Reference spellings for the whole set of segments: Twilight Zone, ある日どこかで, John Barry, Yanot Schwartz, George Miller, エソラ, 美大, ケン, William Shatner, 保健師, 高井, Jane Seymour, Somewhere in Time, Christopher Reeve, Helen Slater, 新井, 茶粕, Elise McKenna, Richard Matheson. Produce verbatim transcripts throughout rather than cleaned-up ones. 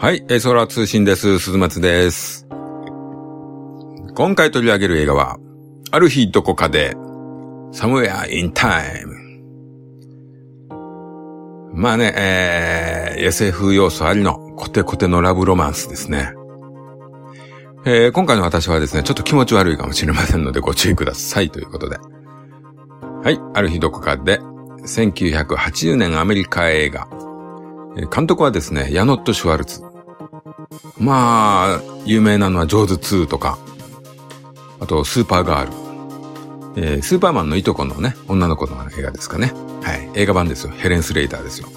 はい、ソーラー通信です。鈴松です。今回取り上げる映画は、ある日どこかで、Somewhere in Time。まあね、えー、エスエフ 要素ありのコテコテのラブロマンスですね。えー、今回の私はですね、ちょっと気持ち悪いかもしれませんのでご注意くださいということで。はい、ある日どこかで、せんきゅうひゃくはちじゅうねんアメリカ映画。監督はですね、ヤノット・シュワルツ。まあ、有名なのはジョーズツーとか、あとスーパーガール、えー、スーパーマンのいとこのね、女の子の映画ですかね。はい、映画版ですよ。ヘレン・スレイターですよ。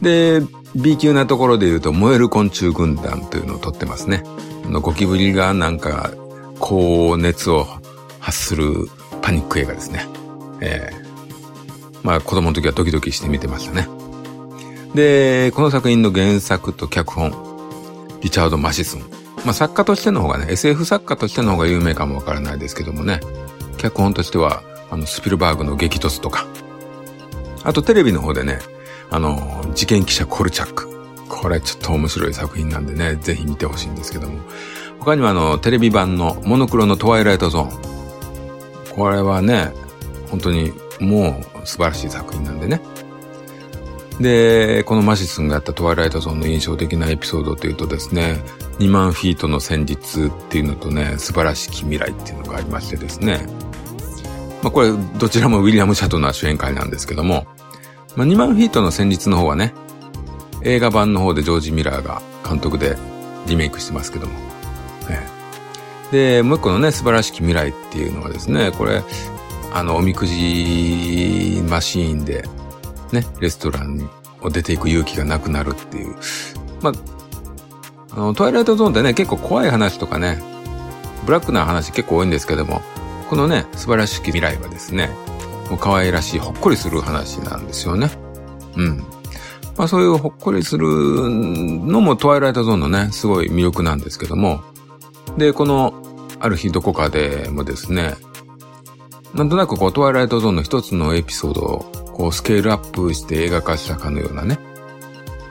で、B 級なところで言うと、燃える昆虫軍団というのを撮ってますね。あのゴキブリがなんか、高熱を発するパニック映画ですね。えー、まあ子供の時はドキドキして見てましたね。で、この作品の原作と脚本、リチャード・マシスン。まあ作家としての方がね、エスエフ 作家としての方が有名かもわからないですけどもね、脚本としては、あの、スピルバーグの激突とか、あとテレビの方でね、あの、事件記者コルチャック。これちょっと面白い作品なんでね、ぜひ見てほしいんですけども。他にもあの、テレビ版のモノクロのトワイライトゾーン。これはね、本当にもう素晴らしい作品なんでね。で、このマシスンがやったトワイライトゾーンの印象的なエピソードというとですね、にまんフィートの戦術っていうのとね、素晴らしき未来っていうのがありましてですね。まあこれどちらもウィリアム・シャトナー主演会なんですけども、まあ、にまんフィートの戦術の方はね、映画版の方でジョージ・ミラーが監督でリメイクしてますけども。ね、で、もう一個のね、素晴らしき未来っていうのはですね、これ、あの、おみくじマシーンで、ね、レストランを出ていく勇気がなくなるっていう。まあ、あの、トワイライトゾーンってね、結構怖い話とかね、ブラックな話結構多いんですけども、このね、素晴らしき未来はですね、もう可愛らしい、ほっこりする話なんですよね。うん。まあそういうほっこりするのもトワイライトゾーンのね、すごい魅力なんですけども、で、この、ある日どこかでもですね、なんとなくこう、トワイライトゾーンの一つのエピソードを、こうスケールアップして映画化したかのようなね、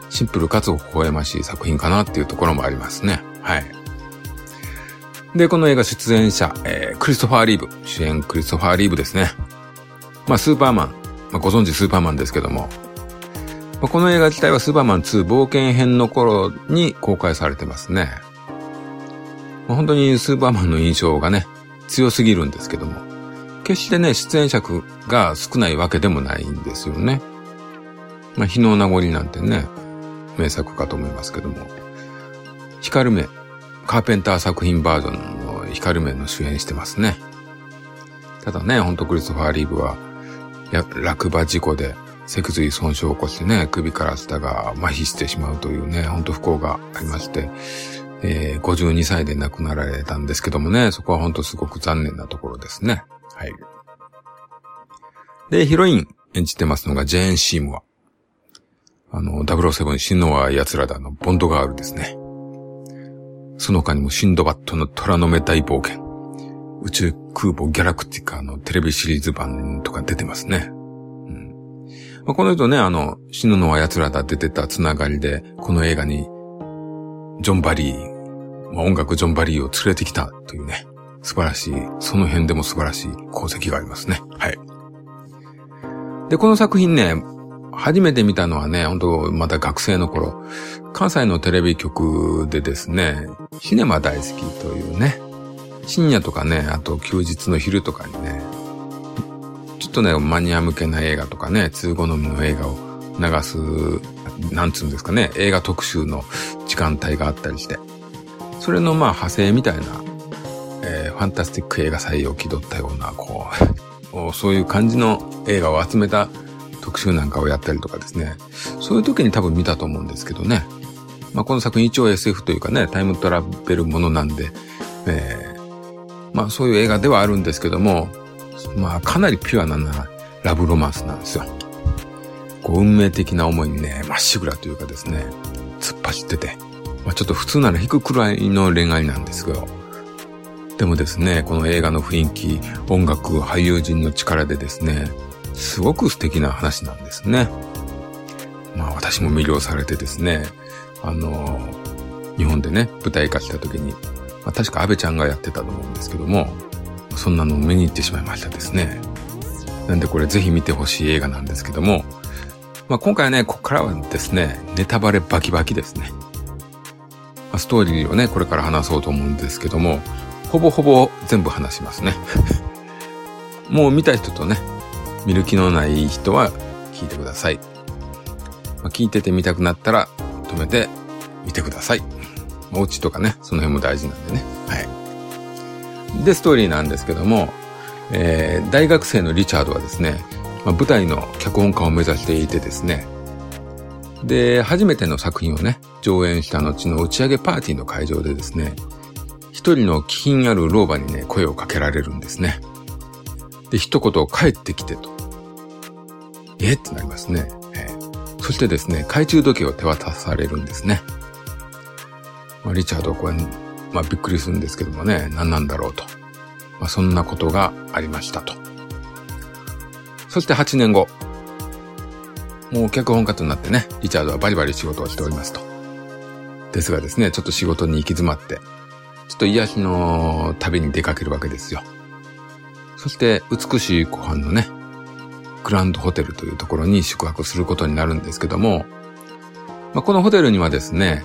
シンプルかつ微笑ましい作品かなっていうところもありますね。はい。で、この映画出演者、えー、クリストファー・リーブ、主演クリストファー・リーブですね。まあスーパーマン、まあ、ご存知スーパーマンですけども、まあ、この映画自体はスーパーマンツー冒険編の頃に公開されてますね。まあ、本当にスーパーマンの印象がね、強すぎるんですけども、決してね、出演者が少ないわけでもないんですよね。まあ、日の名残なんてね、名作かと思いますけども。光目、カーペンター作品バージョンの光目の主演してますね。ただね、ほんとクリストファー・リーブは、や、落馬事故で脊髄損傷を起こしてね、首から下が麻痺してしまうというね、ほんと不幸がありまして、えー、ごじゅうにさいで亡くなられたんですけどもね、そこはほんとすごく残念なところですね。はい。で、ヒロイン演じてますのがジェーン・シーモア。あの、ダブルオーセブン死のは奴らだのボンドガールですね。その他にもシンドバッドの虎の目大冒険、宇宙空母ギャラクティカのテレビシリーズ版とか出てますね。うん。まあ、この人ね、あの、死のは奴らだ出てたつながりで、この映画にジョン・バリー、まあ、音楽ジョン・バリーを連れてきたというね。素晴らしい、その辺でも素晴らしい功績がありますね。はい。で、この作品ね、初めて見たのはね、本当また学生の頃、関西のテレビ局でですね、シネマ大好きというね、深夜とかね、あと休日の昼とかにね、ちょっとね、マニア向けな映画とかね、通好みの映画を流す、なんつうんですかね、映画特集の時間帯があったりして、それのまあ派生みたいな、えー、ファンタスティック映画祭を気取ったような、こう、そういう感じの映画を集めた特集なんかをやったりとかですね。そういう時に多分見たと思うんですけどね。まあ、この作品一応 エスエフ というかね、タイムトラベルものなんで、えー、まあそういう映画ではあるんですけども、まあかなりピュアなラブロマンスなんですよ。こう運命的な思いにね、まっしぐらというかですね、突っ走ってて、まあ、ちょっと普通なら引くくらいの恋愛なんですけど、でもですね、この映画の雰囲気、音楽、俳優陣の力でですね、すごく素敵な話なんですね。まあ私も魅了されてですね、あのー、日本でね舞台化した時に、まあ、確か安倍ちゃんがやってたと思うんですけども、そんなのを見に行ってしまいましたですね。なんでこれぜひ見てほしい映画なんですけども、まあ、今回はねここからはですねネタバレバキバキですね、まあ、ストーリーをねこれから話そうと思うんですけども、ほぼほぼ全部話しますねもう見た人とね見る気のない人は聞いてください。まあ、聞いてて見たくなったら止めて見てください。まあ、オチとかねその辺も大事なんでね。はい。でストーリーなんですけども、えー、大学生のリチャードはですね、まあ、舞台の脚本家を目指していてですね、で初めての作品をね上演した後の打ち上げパーティーの会場でですね、一人の気品ある老婆にね声をかけられるんですね。で一言帰ってきてと、えってなりますね。えー、そしてですね懐中時計を手渡されるんですね。まあ、リチャードはこれ、まあ、びっくりするんですけどもね、何なんだろうと、まあ、そんなことがありましたと。そしてはちねんご、もう脚本家となってねリチャードはバリバリ仕事をしておりますと。ですがですねちょっと仕事に行き詰まってちょっと癒しの旅に出かけるわけですよ。そして美しい湖畔のねグランドホテルというところに宿泊することになるんですけども、まあ、このホテルにはですね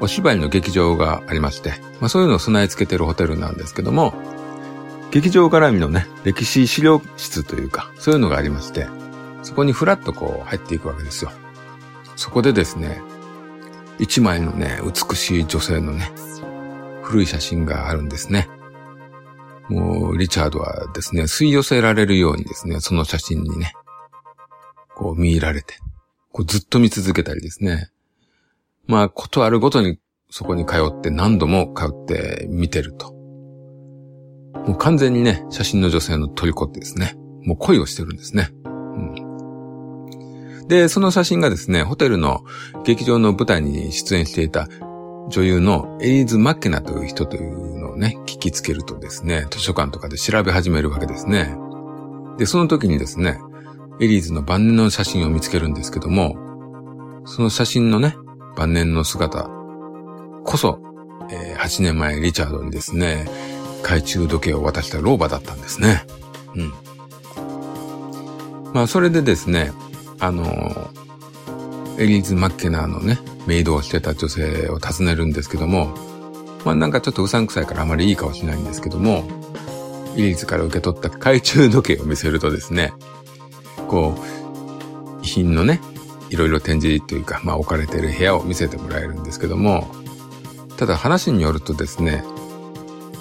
お芝居の劇場がありまして、まあ、そういうのを備え付けてるホテルなんですけども、劇場絡みのね歴史資料室というかそういうのがありまして、そこにフラッとこう入っていくわけですよ。そこでですね一枚のね美しい女性のね古い写真があるんですね。もうリチャードはですね吸い寄せられるようにですねその写真にねこう見入られて、こうずっと見続けたりですね、まあことあるごとにそこに通って何度も通って見てると、もう完全にね写真の女性の虜ってですね、もう恋をしてるんですね。うん、でその写真がですねホテルの劇場の舞台に出演していた女優のエリーズ・マッケナという人というのをね聞きつけるとですね図書館とかで調べ始めるわけですね。でその時にですねエリーズの晩年の写真を見つけるんですけども、その写真のね晩年の姿こそ、えー、はちねんまえリチャードにですね懐中時計を渡した老婆だったんですね。うん。まあそれでですねあのー、エリーズ・マッケナーのねメイドをしてた女性を訪ねるんですけども、まあなんかちょっとうさんくさいからあまりいい顔しないんですけども、エリーズから受け取った懐中時計を見せるとですねこう遺品のねいろいろ展示というか、まあ、置かれている部屋を見せてもらえるんですけども、ただ話によるとですね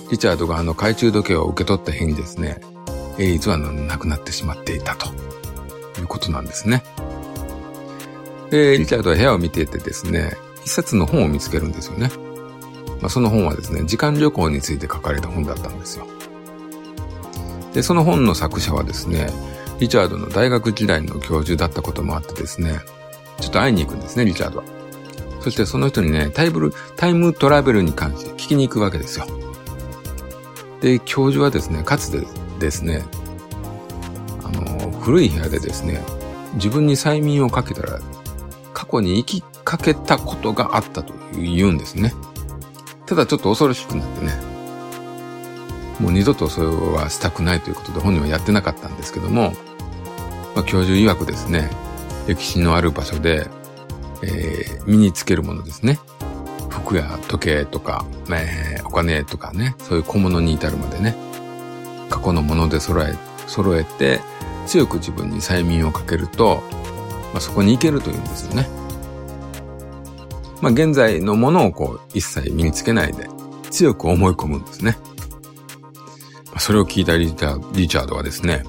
リチャードがあの懐中時計を受け取った日にですねエリーズは亡くなってしまっていたということなんですね。でリチャードは部屋を見ていてですね一冊の本を見つけるんですよね。まあ、その本はですね時間旅行について書かれた本だったんですよ。でその本の作者はですねリチャードの大学時代の教授だったこともあってですねちょっと会いに行くんですねリチャードは。そしてその人にねタイブルタイムトラベルに関して聞きに行くわけですよ。で教授はですねかつてですねあの古い部屋でですね自分に催眠をかけたら過去に生きかけたことがあったと言うんですね。ただちょっと恐ろしくなってねもう二度とそれはしたくないということで本人はやってなかったんですけども、まあ、教授曰くですね歴史のある場所で、えー、身につけるものですね服や時計とか、えー、お金とかねそういう小物に至るまでね過去のもので揃え、揃えて強く自分に催眠をかけると、まあ、そこに行けるというんですよね。まあ、現在のものをこう一切身につけないで強く思い込むんですね。まあ、それを聞いたリチャー、リチャードはですね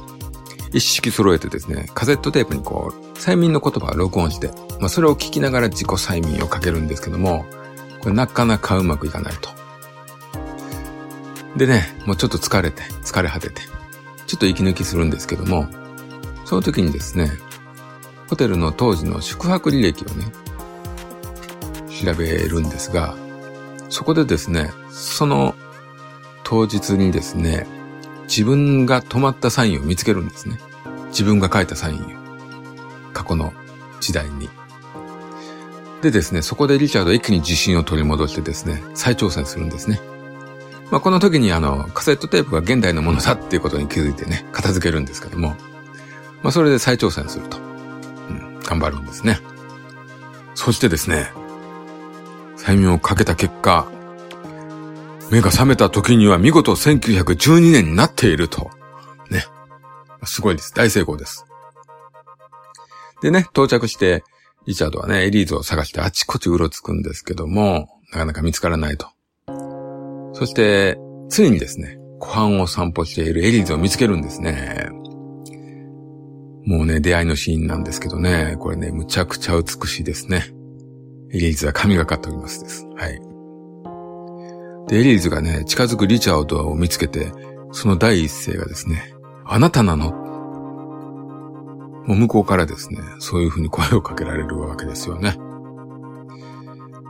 一式揃えてですねカセットテープにこう催眠の言葉を録音して、まあ、それを聞きながら自己催眠をかけるんですけども、これなかなかうまくいかないと。でねもうちょっと疲れて疲れ果ててちょっと息抜きするんですけども、その時にですねホテルの当時の宿泊履歴をね調べるんですが、そこでですねその当日にですね自分が泊まったサインを見つけるんですね。自分が書いたサインを過去の時代に。でですね、そこでリチャードは一気に自信を取り戻してですね、再挑戦するんですね。まあ、この時にあの、カセットテープが現代のものだっていうことに気づいてね、片付けるんですけども、まあ、それで再挑戦すると。うん、頑張るんですね。そしてですね、催眠をかけた結果、目が覚めた時には見事せんきゅうひゃくじゅうにねんになっていると。ね。すごいです。大成功です。でね、到着して、リチャードはね、エリーズを探してあちこちうろつくんですけども、なかなか見つからないと。そして、ついにですね、湖畔を散歩しているエリーズを見つけるんですね。もうね、出会いのシーンなんですけどね、これね、むちゃくちゃ美しいですね。エリーズは神がかっておりますです。はい。で、エリーズがね、近づくリチャードを見つけて、その第一声がですね、あなたなの？もう向こうからですね、そういう風に声をかけられるわけですよね。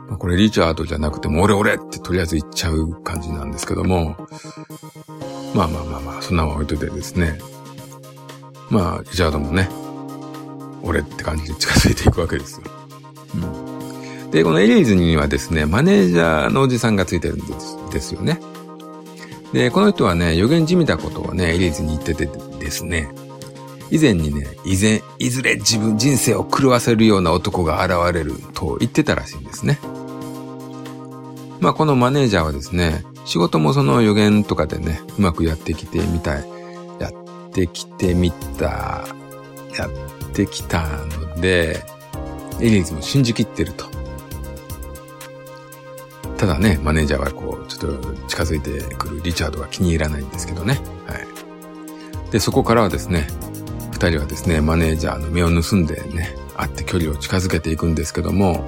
まあ、これリチャードじゃなくても俺俺ってとりあえず言っちゃう感じなんですけども、まあまあまあまあ、そんなのは置いといてですね、まあリチャードもね、俺って感じで近づいていくわけですよ。うん、で、このエリーズにはですね、マネージャーのおじさんがついてるんです、ですよね。で、この人はね、予言じみたことをね、エリーズに言っててですね、以前にね、以前、いずれ自分人生を狂わせるような男が現れると言ってたらしいんですね。まあこのマネージャーはですね、仕事もその予言とかでね、うまくやってきてみたい、やってきてみた、やってきたので、エリーズも信じきってると。ただね、マネージャーはこう、ちょっと近づいてくるリチャードが気に入らないんですけどね。はい。で、そこからはですね、二人はですね、マネージャーの目を盗んでね、会って距離を近づけていくんですけども、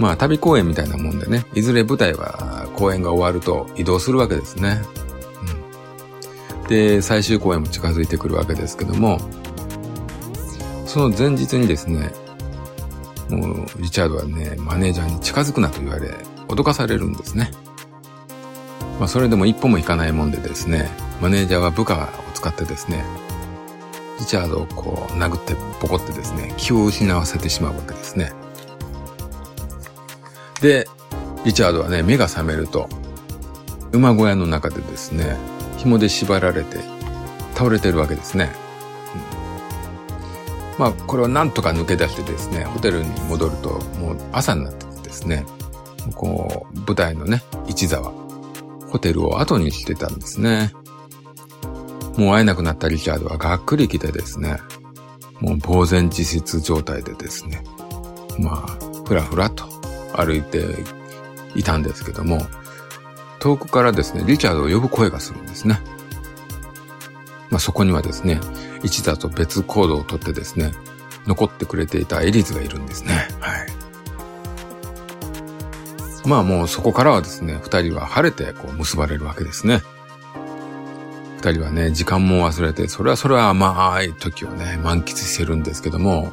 まあ旅公演みたいなもんでね、いずれ舞台は公演が終わると移動するわけですね。うん、で、最終公演も近づいてくるわけですけども、その前日にですね、もうリチャードはね、マネージャーに近づくなと言われ、脅かされるんですね。まあそれでも一歩も引かないもんでですね、マネージャーは部下を使ってですね、リチャードをこう殴ってポコってですね、気を失わせてしまうわけですね。で、リチャードはね、目が覚めると、馬小屋の中でですね、紐で縛られて倒れてるわけですね。うん、まあ、これをなんとか抜け出してですね、ホテルに戻ると、もう朝になってですね、こう、舞台のね、一座は、ホテルを後にしてたんですね。もう会えなくなったリチャードはがっくりきてですね、もう呆然自失状態でですね、まあ、ふらふらと歩いていたんですけども、遠くからですね、リチャードを呼ぶ声がするんですね。まあそこにはですね、一座と別行動をとってですね、残ってくれていたエリーズがいるんですね。はい。まあもうそこからはですね、二人は晴れてこう結ばれるわけですね。二人はね、時間も忘れて、それはそれは甘い時をね、満喫してるんですけども、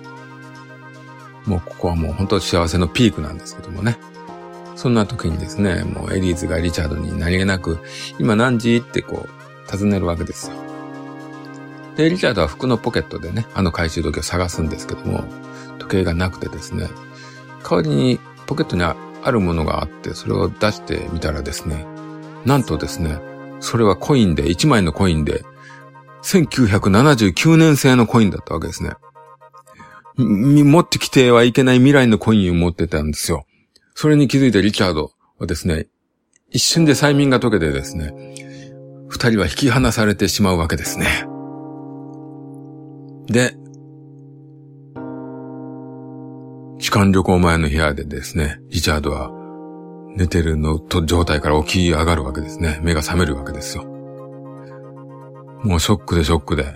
もうここはもう本当幸せのピークなんですけどもね。そんな時にですね、もうエリーズがリチャードに何気なく、今何時ってこう、尋ねるわけですよ。で、リチャードは服のポケットでね、あの懐中時計を探すんですけども、時計がなくてですね、代わりにポケットにあるものがあって、それを出してみたらですね、なんとですね、それはコインで、いちまいのコインで、せんきゅうひゃくななじゅうきゅうねん製のコインだったわけですね。持ってきてはいけない未来のコインを持ってたんですよ。それに気づいたリチャードはですね、一瞬で催眠が解けてですね、二人は引き離されてしまうわけですね。で、時間旅行前の部屋でですね、リチャードは、寝てるのと状態から起き上がるわけですね。目が覚めるわけですよ。もうショックでショックで。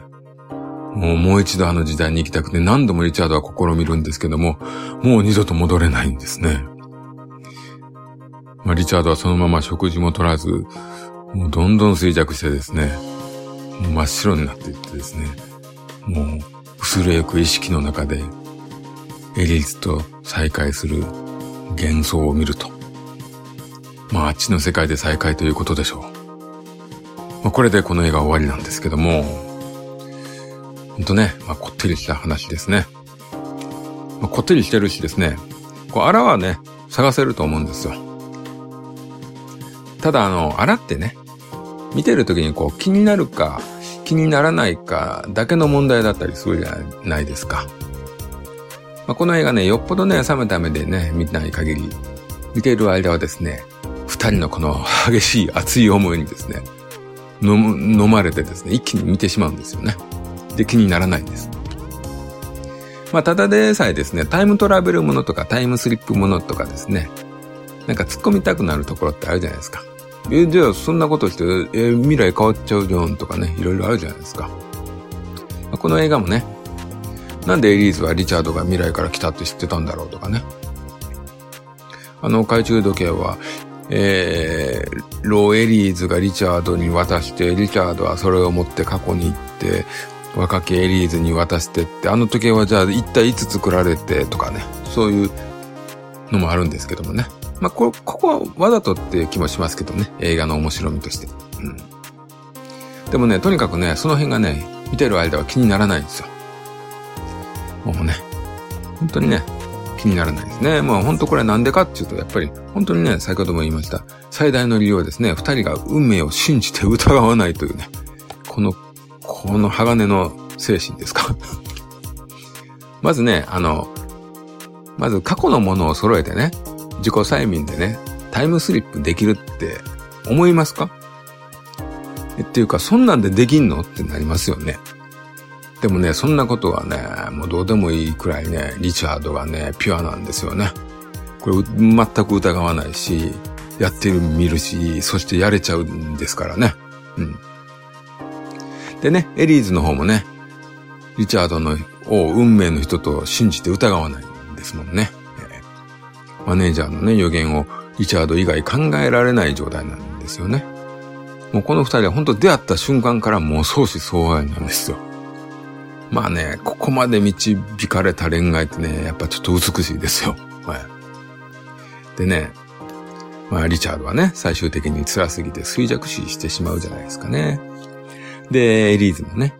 もうもう一度あの時代に行きたくて何度もリチャードは試みるんですけども、もう二度と戻れないんですね。まあ、リチャードはそのまま食事も取らず、もうどんどん衰弱してですね、もう真っ白になっていってですね、もう薄れゆく意識の中で、エリーズと再会する幻想を見ると。まあ、あっちの世界で再会ということでしょう。まあ、これでこの映画終わりなんですけども、ほんとね、まあ、こってりした話ですね。まあ、こってりしてるしですね、こうアラはね探せると思うんですよ。ただあのアラってね見てるときにこう気になるか気にならないかだけの問題だったりするじゃないですか。まあ、この映画ねよっぽどね冷めた目でね見ない限り見ている間はですね二人のこの激しい熱い思いにですね飲む、飲まれてですね一気に見てしまうんですよね。で気にならないんです。まあただでさえですねタイムトラベルものとかタイムスリップものとかですねなんか突っ込みたくなるところってあるじゃないですか。えじゃあそんなことして、え未来変わっちゃうじゃんとかねいろいろあるじゃないですか。まあ、この映画もねなんでエリーズはリチャードが未来から来たって知ってたんだろうとかね。あの懐中時計は、えー、ローエリーズがリチャードに渡してリチャードはそれを持って過去に行って若きエリーズに渡してってあの時計はじゃあ一体いつ作られてとかねそういうのもあるんですけどもね。まあ、こ, ここはわざとっていう気もしますけどね映画の面白みとして、うん、でもねとにかくねその辺がね見てる間は気にならないんですよ。もうね本当にね気にならないですね。もう本当これなんでかっていうとやっぱり本当にね先ほども言いました最大の理由はですね二人が運命を信じて疑わないというねこのこの鋼の精神ですか。まずねあのまず過去のものを揃えてね自己催眠でねタイムスリップできるって思いますかっていうかそんなんでできんのってなりますよね。でもねそんなことはねもうどうでもいいくらいねリチャードがねピュアなんですよね。これ全く疑わないしやってみるしそしてやれちゃうんですからね。うんでねエリーズの方もねリチャードのを運命の人と信じて疑わないんですもんね。マネージャーのね予言をリチャード以外考えられない状態なんですよね。もうこの二人は本当出会った瞬間からもう相思相愛なんですよ。まあねここまで導かれた恋愛ってねやっぱちょっと美しいですよ。はい。でねまあリチャードはね最終的に辛すぎて衰弱死してしまうじゃないですかね。でエリーズもね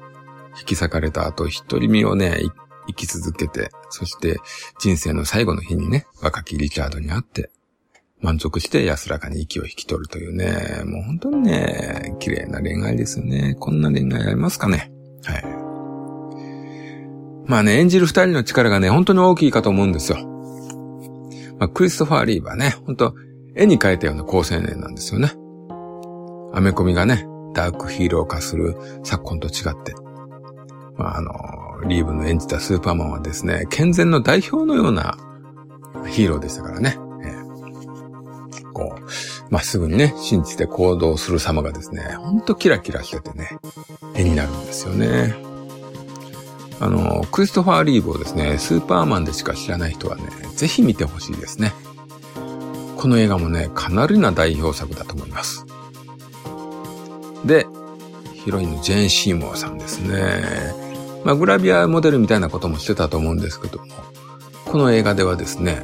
引き裂かれた後独り身をね生き続けてそして人生の最後の日にね若きリチャードに会って満足して安らかに息を引き取るというねもう本当にね綺麗な恋愛ですよね。こんな恋愛ありますかね。はい。まあね演じる二人の力がね本当に大きいかと思うんですよ。まあ、クリストファー・リーはね本当絵に描いたような好青年なんですよね。アメコミがねダークヒーロー化する昨今と違ってまああのリーブの演じたスーパーマンはですね健全の代表のようなヒーローでしたからね、えー、こうまっすぐにね信じて行動する様がですねほんとキラキラしててね絵になるんですよね。あのクリストファー・リーブをですねスーパーマンでしか知らない人はねぜひ見てほしいですね。この映画もねかなりな代表作だと思います。でヒロインのジェーン・シーモアさんですねまあグラビアモデルみたいなこともしてたと思うんですけどもこの映画ではですね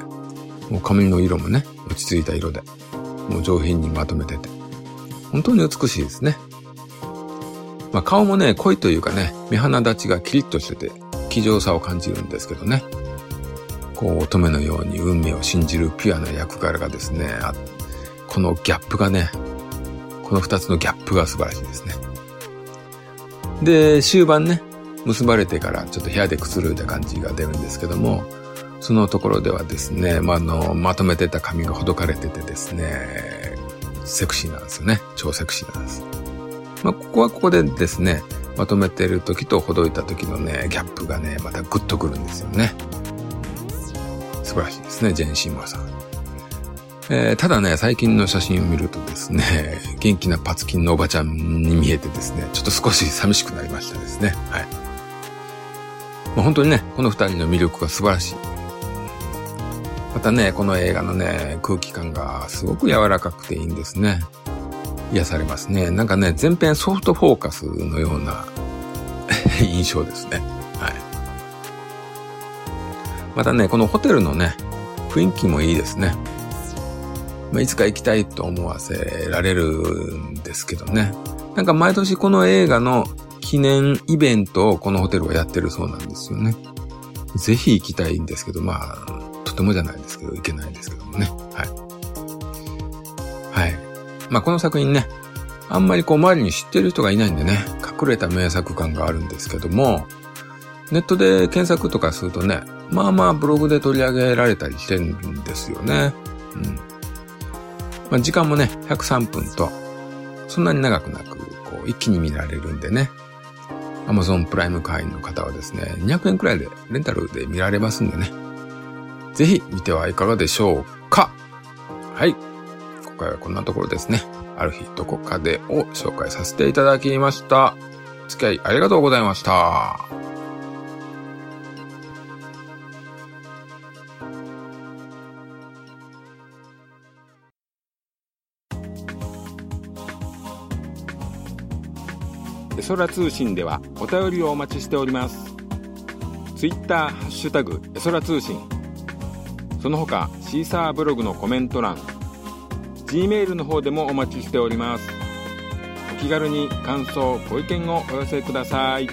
もう髪の色もね落ち着いた色でもう上品にまとめてて本当に美しいですね。まあ顔もね濃いというかね目鼻立ちがキリッとしてて気丈さを感じるんですけどねこう乙女のように運命を信じるピュアな役柄がですねあこのギャップがねこの二つのギャップが素晴らしいですね。で終盤ね結ばれてからちょっと部屋でくつろいだ感じが出るんですけどもそのところではですね、まあ、あのまとめてた髪がほどかれててですねセクシーなんですよね。超セクシーなんです、まあ、ここはここでですねまとめてる時とほどいた時のねギャップがねまたグッとくるんですよね。素晴らしいですねジェーン・シーモアさん、えー、ただね最近の写真を見るとですね元気なパツキンのおばちゃんに見えてですねちょっと少し寂しくなりましたですね。はい。本当にねこの二人の魅力が素晴らしい。またねこの映画のね空気感がすごく柔らかくていいんですね。癒されますね。なんかね全編ソフトフォーカスのような印象ですね。はい。またねこのホテルのね雰囲気もいいですね、まあ、いつか行きたいと思わせられるんですけどねなんか毎年この映画の記念イベントをこのホテルはやってるそうなんですよね。ぜひ行きたいんですけどまあととてもじゃないですけどいけないんですけどもね。はい。はい。まあ、この作品ね、あんまりこう周りに知ってる人がいないんでね、隠れた名作感があるんですけども、ネットで検索とかするとね、まあまあブログで取り上げられたりしてるんですよね。うん。まあ、時間もね、ひゃくさんぷんと、そんなに長くなく、こう、一気に見られるんでね。Amazon プライム会員の方はですね、にひゃくえんくらいでレンタルで見られますんでね。ぜひ見てはいかがでしょうか。はい。今回はこんなところですね。ある日どこかでを紹介させていただきました。お付き合いありがとうございました。そら通信ではお便りをお待ちしております。ツイッターハッシュタグえそら通信、その他シーサーブログのコメント欄、 G メールの方でもお待ちしております。お気軽に感想ご意見をお寄せください。